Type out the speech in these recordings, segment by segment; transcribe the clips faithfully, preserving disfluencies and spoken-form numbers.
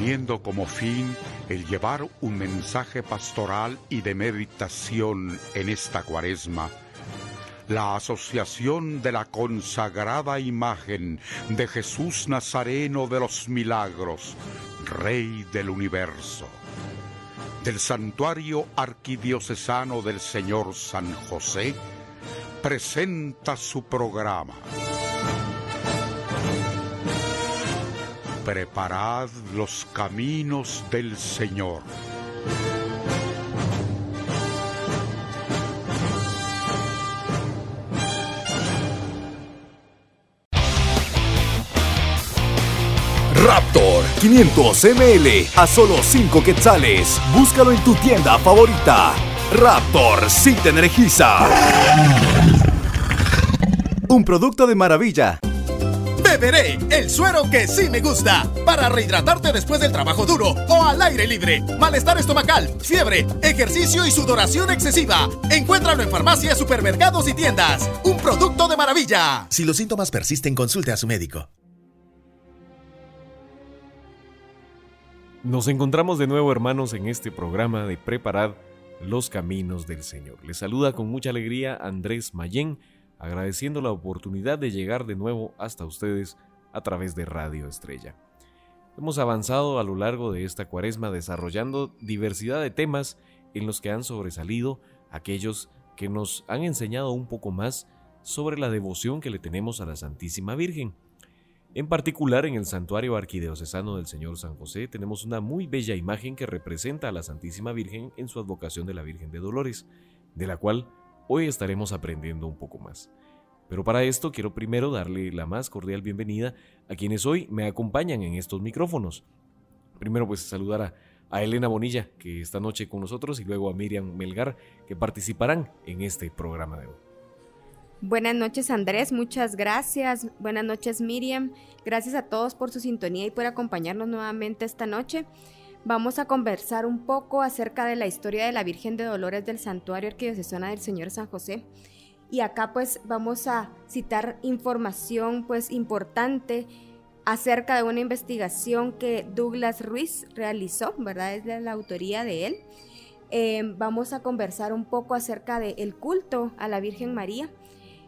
teniendo como fin el llevar un mensaje pastoral y de meditación en esta Cuaresma, la asociación de la consagrada imagen de Jesús Nazareno de los Milagros, Rey del Universo, del Santuario Arquidiocesano del Señor San José, presenta su programa. Preparad los caminos del Señor. Raptor quinientos mililitros a solo cinco quetzales. Búscalo en tu tienda favorita. Raptor sí te energiza. Un producto de maravilla. Beberé el suero que sí me gusta para rehidratarte después del trabajo duro o al aire libre. Malestar estomacal, fiebre, ejercicio y sudoración excesiva. Encuéntralo en farmacias, supermercados y tiendas. Un producto de maravilla. Si los síntomas persisten, consulte a su médico. Nos encontramos de nuevo, hermanos, en este programa de Preparad los Caminos del Señor. Les saluda con mucha alegría Andrés Mayen, agradeciendo la oportunidad de llegar de nuevo hasta ustedes a través de Radio Estrella. Hemos avanzado a lo largo de esta Cuaresma desarrollando diversidad de temas en los que han sobresalido aquellos que nos han enseñado un poco más sobre la devoción que le tenemos a la Santísima Virgen. En particular, en el Santuario Arquidiocesano del Señor San José tenemos una muy bella imagen que representa a la Santísima Virgen en su advocación de la Virgen de Dolores, de la cual hoy estaremos aprendiendo un poco más. Pero para esto quiero primero darle la más cordial bienvenida a quienes hoy me acompañan en estos micrófonos. Primero pues saludar a, a Elena Bonilla, que esta noche con nosotros, y luego a Miriam Melgar, que participarán en este programa de hoy. Buenas noches, Andrés, muchas gracias. Buenas noches, Miriam. Gracias a todos por su sintonía y por acompañarnos nuevamente esta noche. Vamos a conversar un poco acerca de la historia de la Virgen de Dolores del Santuario Arquidiocesano del Señor San José. Y acá pues vamos a citar información pues importante acerca de una investigación que Douglas Ruiz realizó, ¿verdad? Es de la autoría de él. Eh, vamos a conversar un poco acerca del culto a la Virgen María.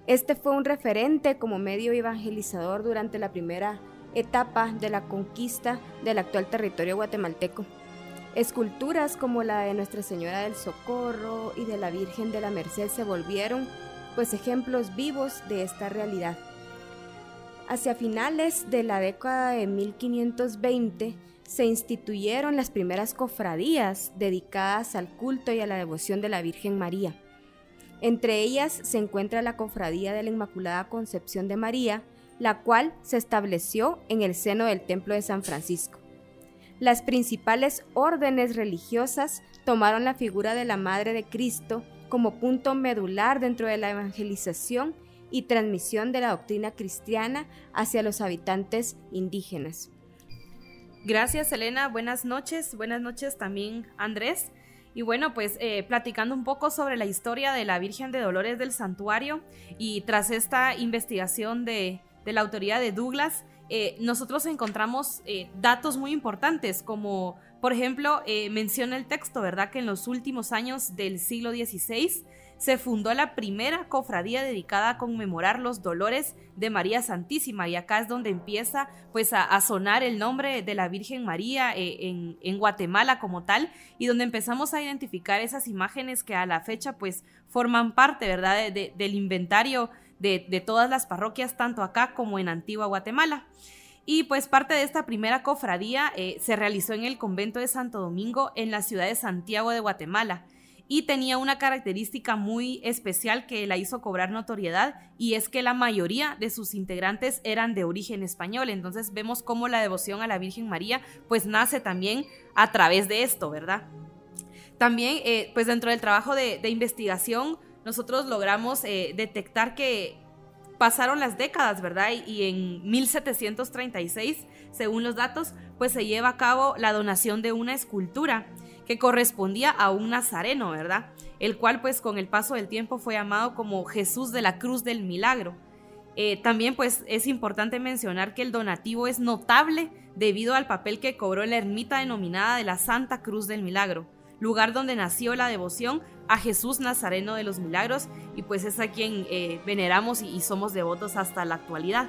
Este fue un referente como medio evangelizador durante la primera etapa de la conquista del actual territorio guatemalteco. Esculturas como la de Nuestra Señora del Socorro y de la Virgen de la Merced se volvieron pues ejemplos vivos de esta realidad. Hacia finales de la década de mil quinientos veinte se instituyeron las primeras cofradías dedicadas al culto y a la devoción de la Virgen María. Entre ellas se encuentra la Cofradía de la Inmaculada Concepción de María, la cual se estableció en el seno del Templo de San Francisco. Las principales órdenes religiosas tomaron la figura de la Madre de Cristo como punto medular dentro de la evangelización y transmisión de la doctrina cristiana hacia los habitantes indígenas. Gracias, Elena. Buenas noches. Buenas noches también, Andrés. Y bueno, pues eh, platicando un poco sobre la historia de la Virgen de Dolores del Santuario y tras esta investigación de, de la autoría de Douglas, eh, nosotros encontramos eh, datos muy importantes, como por ejemplo eh, menciona el texto, ¿verdad?, que en los últimos años del siglo dieciséis se fundó la primera cofradía dedicada a conmemorar los dolores de María Santísima, y acá es donde empieza pues a, a sonar el nombre de la Virgen María eh, en, en Guatemala como tal, y donde empezamos a identificar esas imágenes que a la fecha pues forman parte, ¿verdad?, de, de, del inventario de, de todas las parroquias, tanto acá como en Antigua Guatemala. Y pues parte de esta primera cofradía eh, se realizó en el convento de Santo Domingo en la ciudad de Santiago de Guatemala, y tenía una característica muy especial que la hizo cobrar notoriedad, y es que la mayoría de sus integrantes eran de origen español. Entonces vemos cómo la devoción a la Virgen María pues nace también a través de esto, ¿verdad? También eh, pues dentro del trabajo de, de investigación nosotros logramos eh, detectar que pasaron las décadas, ¿verdad? Y en mil setecientos treinta y seis, según los datos, pues se lleva a cabo la donación de una escultura que correspondía a un nazareno, ¿verdad?, el cual pues con el paso del tiempo fue llamado como Jesús de la Cruz del Milagro. Eh, también pues es importante mencionar que el donativo es notable debido al papel que cobró la ermita denominada de la Santa Cruz del Milagro, lugar donde nació la devoción a Jesús Nazareno de los Milagros, y pues es a quien eh, veneramos y, y somos devotos hasta la actualidad.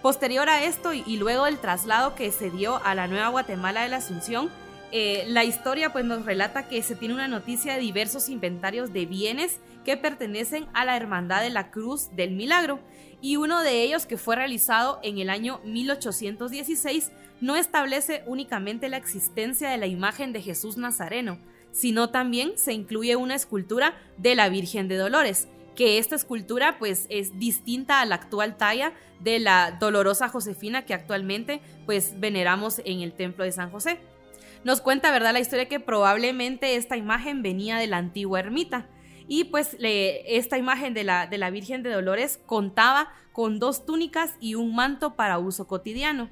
Posterior a esto y, y luego del traslado que se dio a la Nueva Guatemala de la Asunción, eh, la historia pues nos relata que se tiene una noticia de diversos inventarios de bienes que pertenecen a la Hermandad de la Cruz del Milagro, y uno de ellos, que fue realizado en el año mil ochocientos dieciséis, no establece únicamente la existencia de la imagen de Jesús Nazareno, sino también se incluye una escultura de la Virgen de Dolores, que esta escultura pues es distinta a la actual talla de la Dolorosa Josefina que actualmente pues veneramos en el Templo de San José. Nos cuenta, ¿verdad?, la historia que probablemente esta imagen venía de la antigua ermita, y pues le, esta imagen de la, de la Virgen de Dolores contaba con dos túnicas y un manto para uso cotidiano.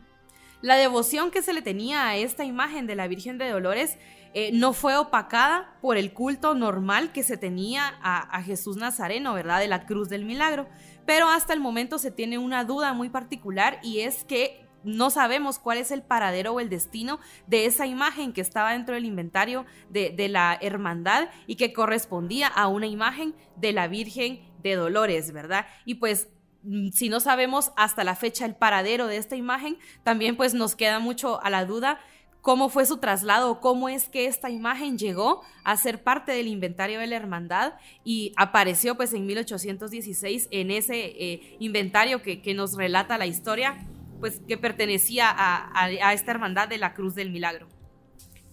La devoción que se le tenía a esta imagen de la Virgen de Dolores eh, no fue opacada por el culto normal que se tenía a, a Jesús Nazareno, ¿verdad?, de la Cruz del Milagro, pero hasta el momento se tiene una duda muy particular, y es que no sabemos cuál es el paradero o el destino de esa imagen que estaba dentro del inventario de, de la hermandad y que correspondía a una imagen de la Virgen de Dolores, ¿verdad? Y pues si no sabemos hasta la fecha el paradero de esta imagen, también pues nos queda mucho a la duda cómo fue su traslado, cómo es que esta imagen llegó a ser parte del inventario de la hermandad y apareció pues en mil ochocientos dieciséis en ese eh, inventario que, que nos relata la historia, pues que pertenecía a, a, a esta hermandad de la Cruz del Milagro.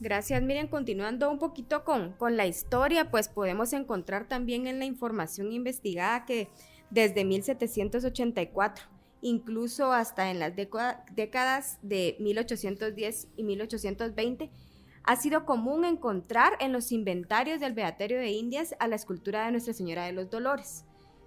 Gracias, Miriam. Continuando un poquito con, con la historia, pues podemos encontrar también en la información investigada que desde mil setecientos ochenta y cuatro, incluso hasta en las décadas de mil ochocientos diez y mil ochocientos veinte, ha sido común encontrar en los inventarios del Beaterio de Indias a la escultura de Nuestra Señora de los Dolores.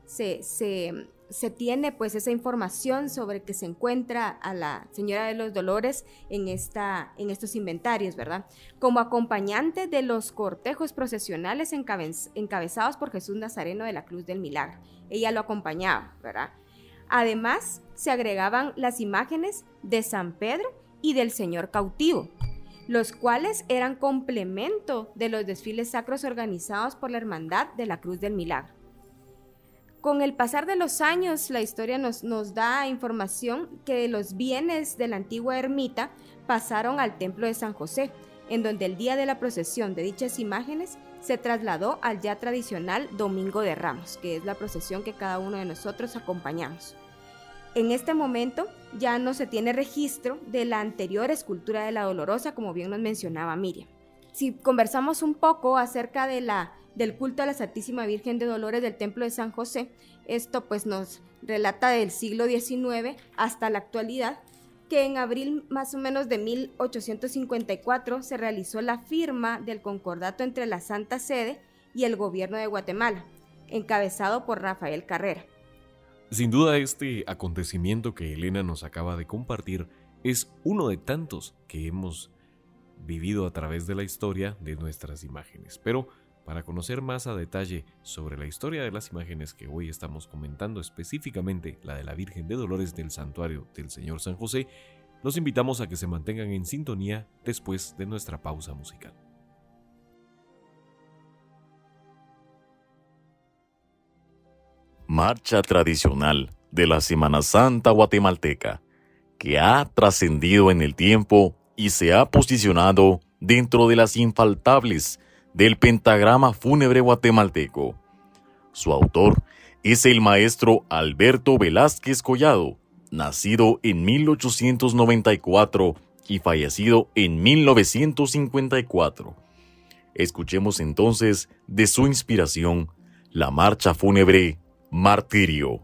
Se, se, se tiene pues esa información sobre que se encuentra a la Señora de los Dolores en, esta, en estos inventarios, ¿verdad?, como acompañante de los cortejos procesionales encabez, encabezados por Jesús Nazareno de la Cruz del Milagro. Ella lo acompañaba, ¿verdad? Además, se agregaban las imágenes de San Pedro y del Señor Cautivo, los cuales eran complemento de los desfiles sacros organizados por la Hermandad de la Cruz del Milagro. Con el pasar de los años, la historia nos, nos da información que los bienes de la antigua ermita pasaron al Templo de San José, en donde el día de la procesión de dichas imágenes se trasladó al ya tradicional Domingo de Ramos, que es la procesión que cada uno de nosotros acompañamos. En este momento ya no se tiene registro de la anterior escultura de la Dolorosa, como bien nos mencionaba Miriam. Si conversamos un poco acerca de la, del culto a la Santísima Virgen de Dolores del Templo de San José, esto pues nos relata del siglo diecinueve hasta la actualidad, que en abril más o menos de mil ochocientos cincuenta y cuatro se realizó la firma del concordato entre la Santa Sede y el gobierno de Guatemala, encabezado por Rafael Carrera. Sin duda, este acontecimiento que Elena nos acaba de compartir es uno de tantos que hemos vivido a través de la historia de nuestras imágenes. Pero para conocer más a detalle sobre la historia de las imágenes que hoy estamos comentando, específicamente la de la Virgen de Dolores del Santuario del Señor San José, los invitamos a que se mantengan en sintonía después de nuestra pausa musical. Marcha tradicional de la Semana Santa guatemalteca, que ha trascendido en el tiempo y se ha posicionado dentro de las infaltables del pentagrama fúnebre guatemalteco. Su autor es el maestro Alberto Velázquez Collado, nacido en mil ochocientos noventa y cuatro y fallecido en mil novecientos cincuenta y cuatro. Escuchemos entonces de su inspiración la marcha fúnebre Martirio.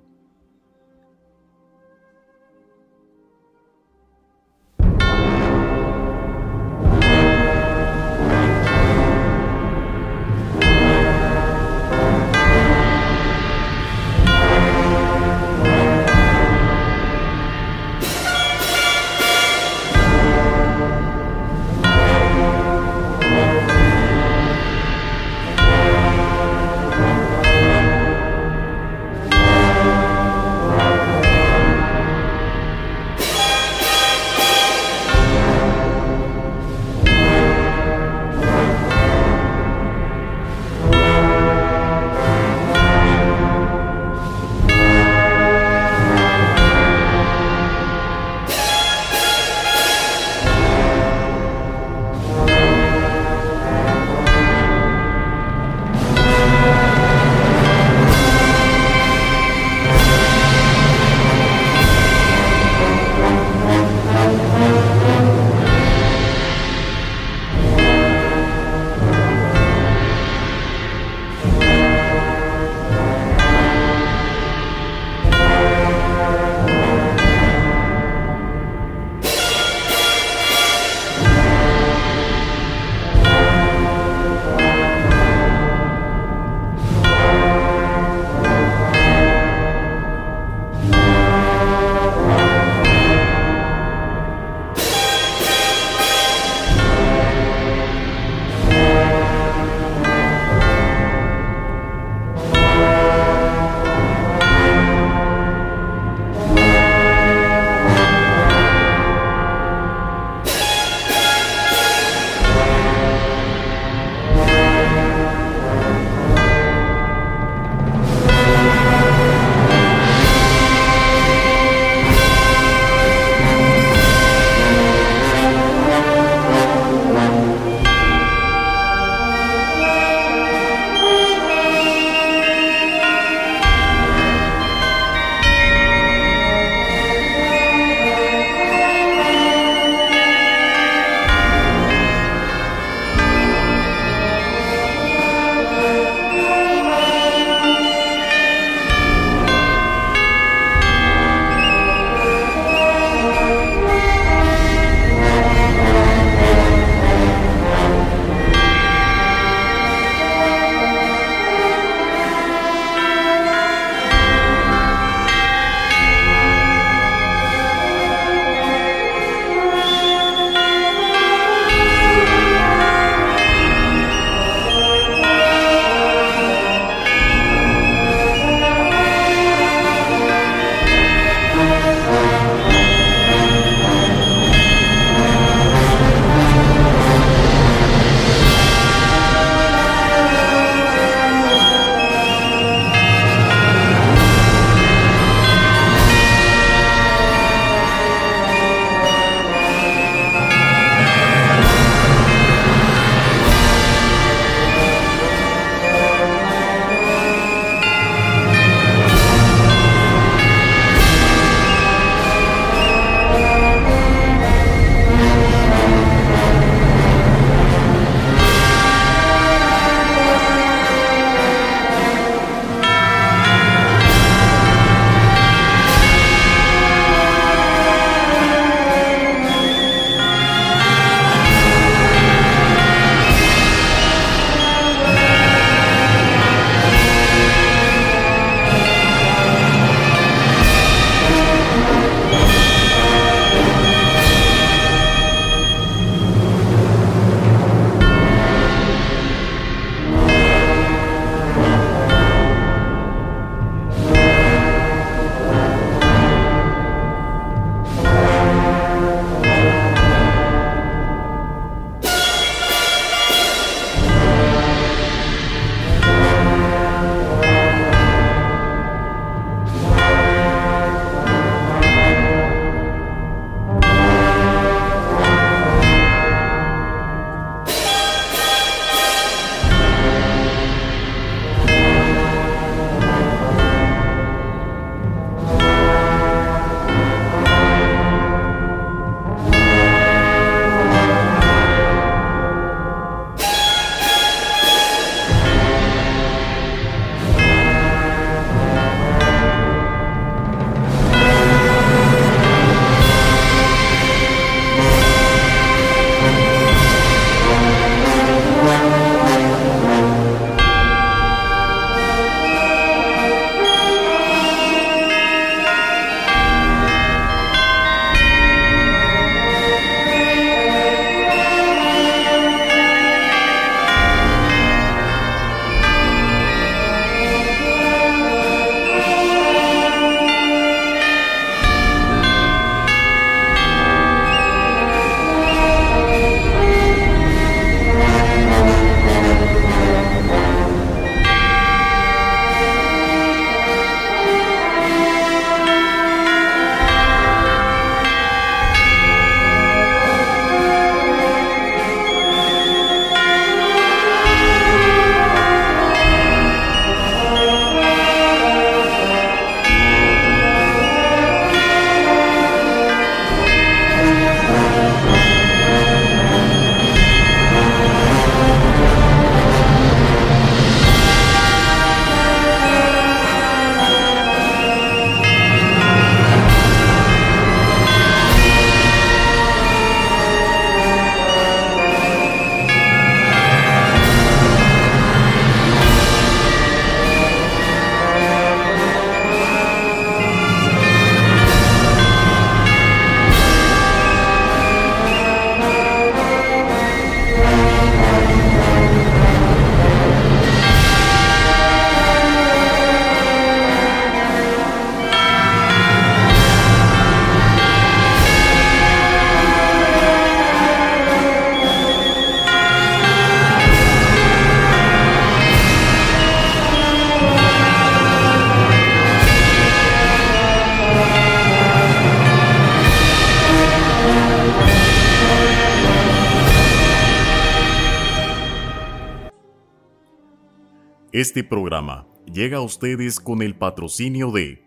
Este programa llega a ustedes con el patrocinio de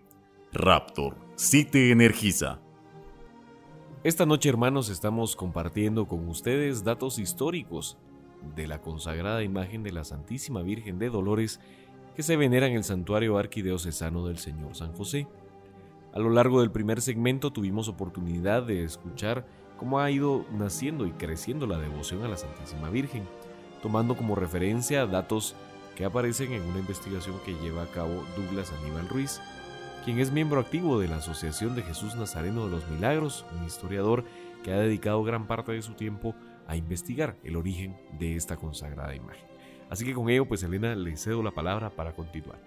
Raptor, si te energiza. Esta noche, hermanos, estamos compartiendo con ustedes datos históricos de la consagrada imagen de la Santísima Virgen de Dolores que se venera en el Santuario Arquidiocesano del Señor San José. A lo largo del primer segmento tuvimos oportunidad de escuchar cómo ha ido naciendo y creciendo la devoción a la Santísima Virgen, tomando como referencia datos que aparecen en una investigación que lleva a cabo Douglas Aníbal Ruiz, quien es miembro activo de la Asociación de Jesús Nazareno de los Milagros, un historiador que ha dedicado gran parte de su tiempo a investigar el origen de esta consagrada imagen. Así que con ello, pues Elena, le cedo la palabra para continuar.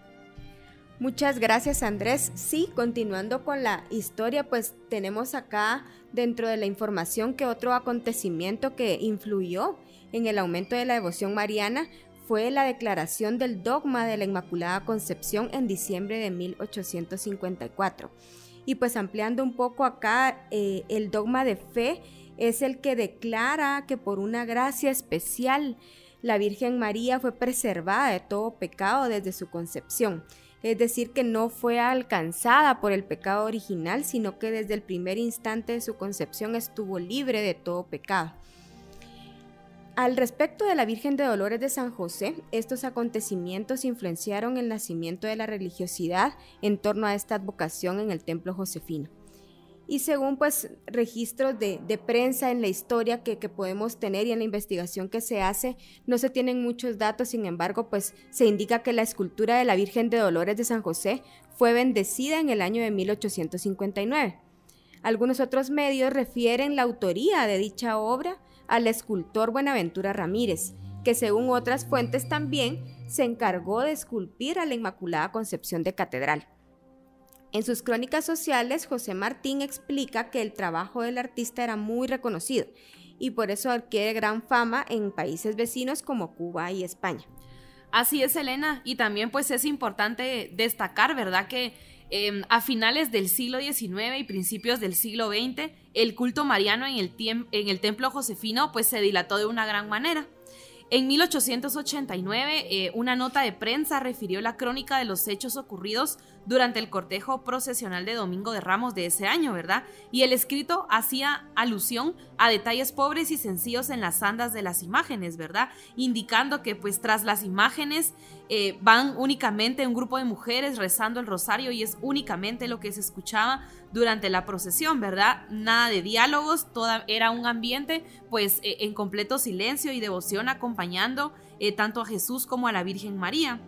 Muchas gracias, Andrés. Sí, continuando con la historia, pues tenemos acá dentro de la información que otro acontecimiento que influyó en el aumento de la devoción mariana fue la declaración del dogma de la Inmaculada Concepción en diciembre de mil ochocientos cincuenta y cuatro. Y pues ampliando un poco acá, eh, el dogma de fe es el que declara que por una gracia especial la Virgen María fue preservada de todo pecado desde su concepción. Es decir, que no fue alcanzada por el pecado original, sino que desde el primer instante de su concepción estuvo libre de todo pecado. Al respecto de la Virgen de Dolores de San José, estos acontecimientos influenciaron el nacimiento de la religiosidad en torno a esta advocación en el templo josefino. Y según pues registros de, de prensa en la historia que, que podemos tener y en la investigación que se hace, no se tienen muchos datos, sin embargo, pues se indica que la escultura de la Virgen de Dolores de San José fue bendecida en el año de mil ochocientos cincuenta y nueve. Algunos otros medios refieren la autoría de dicha obra al escultor Buenaventura Ramírez, que según otras fuentes también se encargó de esculpir a la Inmaculada Concepción de Catedral. En sus crónicas sociales, José Martín explica que el trabajo del artista era muy reconocido y por eso adquiere gran fama en países vecinos como Cuba y España. Así es, Elena, y también pues es importante destacar, ¿verdad?, que Eh, a finales del siglo diecinueve y principios del siglo veinte, el culto mariano en el, tiemp- en el templo josefino pues, se dilató de una gran manera. En mil ochocientos ochenta y nueve, eh, una nota de prensa refirió la crónica de los hechos ocurridos durante el cortejo procesional de Domingo de Ramos de ese año, ¿verdad? Y el escrito hacía alusión a detalles pobres y sencillos en las andas de las imágenes, ¿verdad? Indicando que, pues, tras las imágenes eh, van únicamente un grupo de mujeres rezando el rosario y es únicamente lo que se escuchaba durante la procesión, ¿verdad? Nada de diálogos, toda, era un ambiente, pues, eh, en completo silencio y devoción, acompañando eh, tanto a Jesús como a la Virgen María.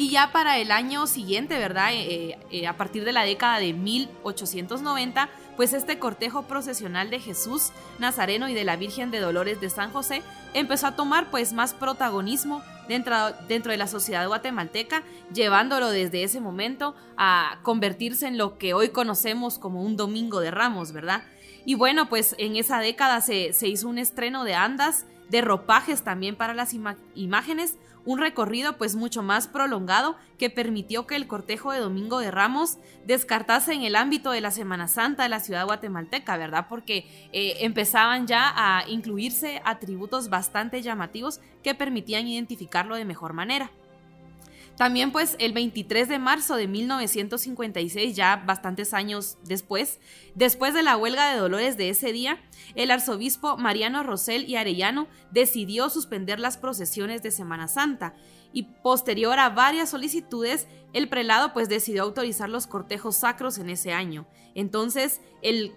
Y ya para el año siguiente, ¿verdad? Eh, eh, a partir de la década de mil ochocientos noventa, pues este cortejo procesional de Jesús Nazareno y de la Virgen de Dolores de San José empezó a tomar pues más protagonismo dentro, dentro de la sociedad guatemalteca, llevándolo desde ese momento a convertirse en lo que hoy conocemos como un Domingo de Ramos, ¿verdad? Y bueno, pues en esa década se, se hizo un estreno de andas, de ropajes también para las ima- imágenes, un recorrido pues mucho más prolongado que permitió que el cortejo de Domingo de Ramos descartase en el ámbito de la Semana Santa de la ciudad guatemalteca, ¿verdad? Porque eh, empezaban ya a incluirse atributos bastante llamativos que permitían identificarlo de mejor manera. También pues el veintitrés de marzo de mil novecientos cincuenta y seis, ya bastantes años después, después de la huelga de Dolores de ese día, el arzobispo Mariano Rosel y Arellano decidió suspender las procesiones de Semana Santa y posterior a varias solicitudes, el prelado pues decidió autorizar los cortejos sacros en ese año. Entonces el,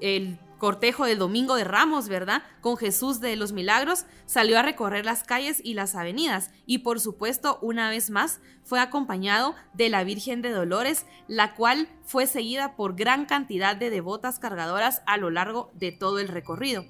el cortejo del Domingo de Ramos, ¿verdad?, con Jesús de los Milagros, salió a recorrer las calles y las avenidas y por supuesto, una vez más, fue acompañado de la Virgen de Dolores, la cual fue seguida por gran cantidad de devotas cargadoras a lo largo de todo el recorrido.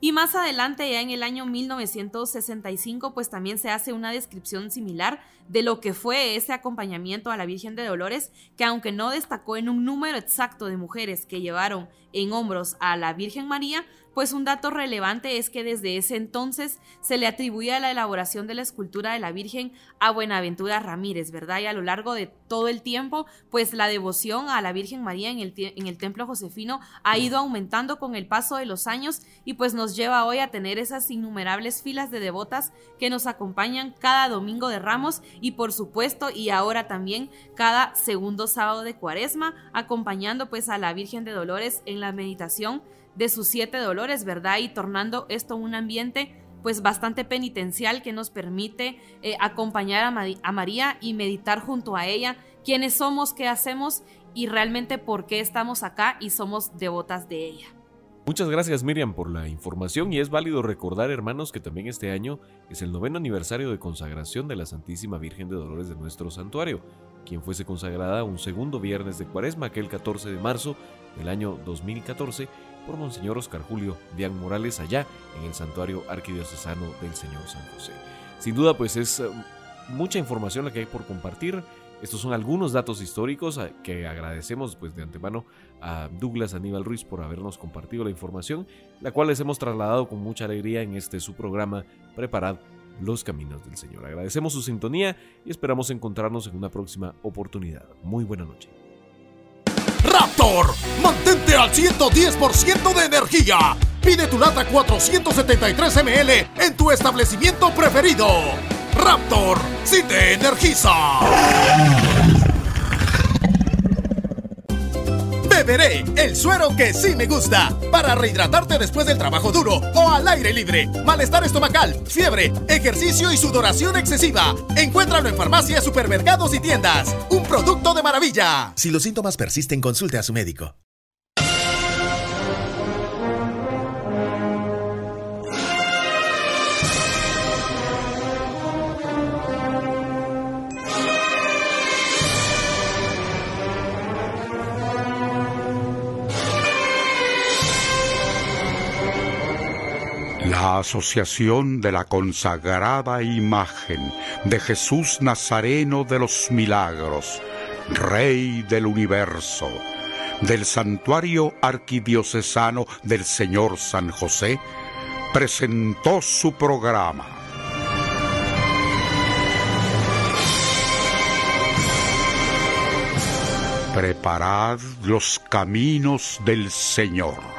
Y más adelante, ya en el año mil novecientos sesenta y cinco, pues también se hace una descripción similar de lo que fue ese acompañamiento a la Virgen de Dolores, que aunque no destacó en un número exacto de mujeres que llevaron en hombros a la Virgen María, pues un dato relevante es que desde ese entonces se le atribuía la elaboración de la escultura de la Virgen a Buenaventura Ramírez, ¿verdad? Y a lo largo de todo el tiempo, pues la devoción a la Virgen María en el, en el templo josefino ha ido aumentando con el paso de los años y pues nos lleva hoy a tener esas innumerables filas de devotas que nos acompañan cada Domingo de Ramos y por supuesto y ahora también cada segundo sábado de Cuaresma, acompañando pues a la Virgen de Dolores en la meditación de sus siete dolores, ¿verdad? Y tornando esto un ambiente pues bastante penitencial que nos permite eh, acompañar a, Ma- a María y meditar junto a ella quiénes somos, qué hacemos y realmente por qué estamos acá y somos devotas de ella. Muchas gracias, Miriam, por la información, y es válido recordar, hermanos, que también este año es el noveno aniversario de consagración de la Santísima Virgen de Dolores de nuestro santuario, quien fuese consagrada un segundo viernes de Cuaresma, aquel catorce de marzo del año dos mil catorce, por Monseñor Oscar Julio Díaz Morales, allá en el Santuario Arquidiocesano del Señor San José. Sin duda, pues es mucha información la que hay por compartir. Estos son algunos datos históricos que agradecemos pues de antemano a Douglas Aníbal Ruiz por habernos compartido la información, la cual les hemos trasladado con mucha alegría en este su programa Preparad los Caminos del Señor. Agradecemos su sintonía y esperamos encontrarnos en una próxima oportunidad. Muy buena noche. Raptor, mantente al ciento diez por ciento de energía. Pide tu lata cuatrocientos setenta y tres mililitros en tu establecimiento preferido. Raptor, si te energiza. Beberé el suero que sí me gusta para rehidratarte después del trabajo duro o al aire libre, malestar estomacal, fiebre, ejercicio y sudoración excesiva. Encuéntralo en farmacias, supermercados y tiendas. Un producto de maravilla. Si los síntomas persisten, consulte a su médico. La Asociación de la Consagrada Imagen de Jesús Nazareno de los Milagros, Rey del Universo, del Santuario Arquidiocesano del Señor San José, presentó su programa. Preparad los caminos del Señor.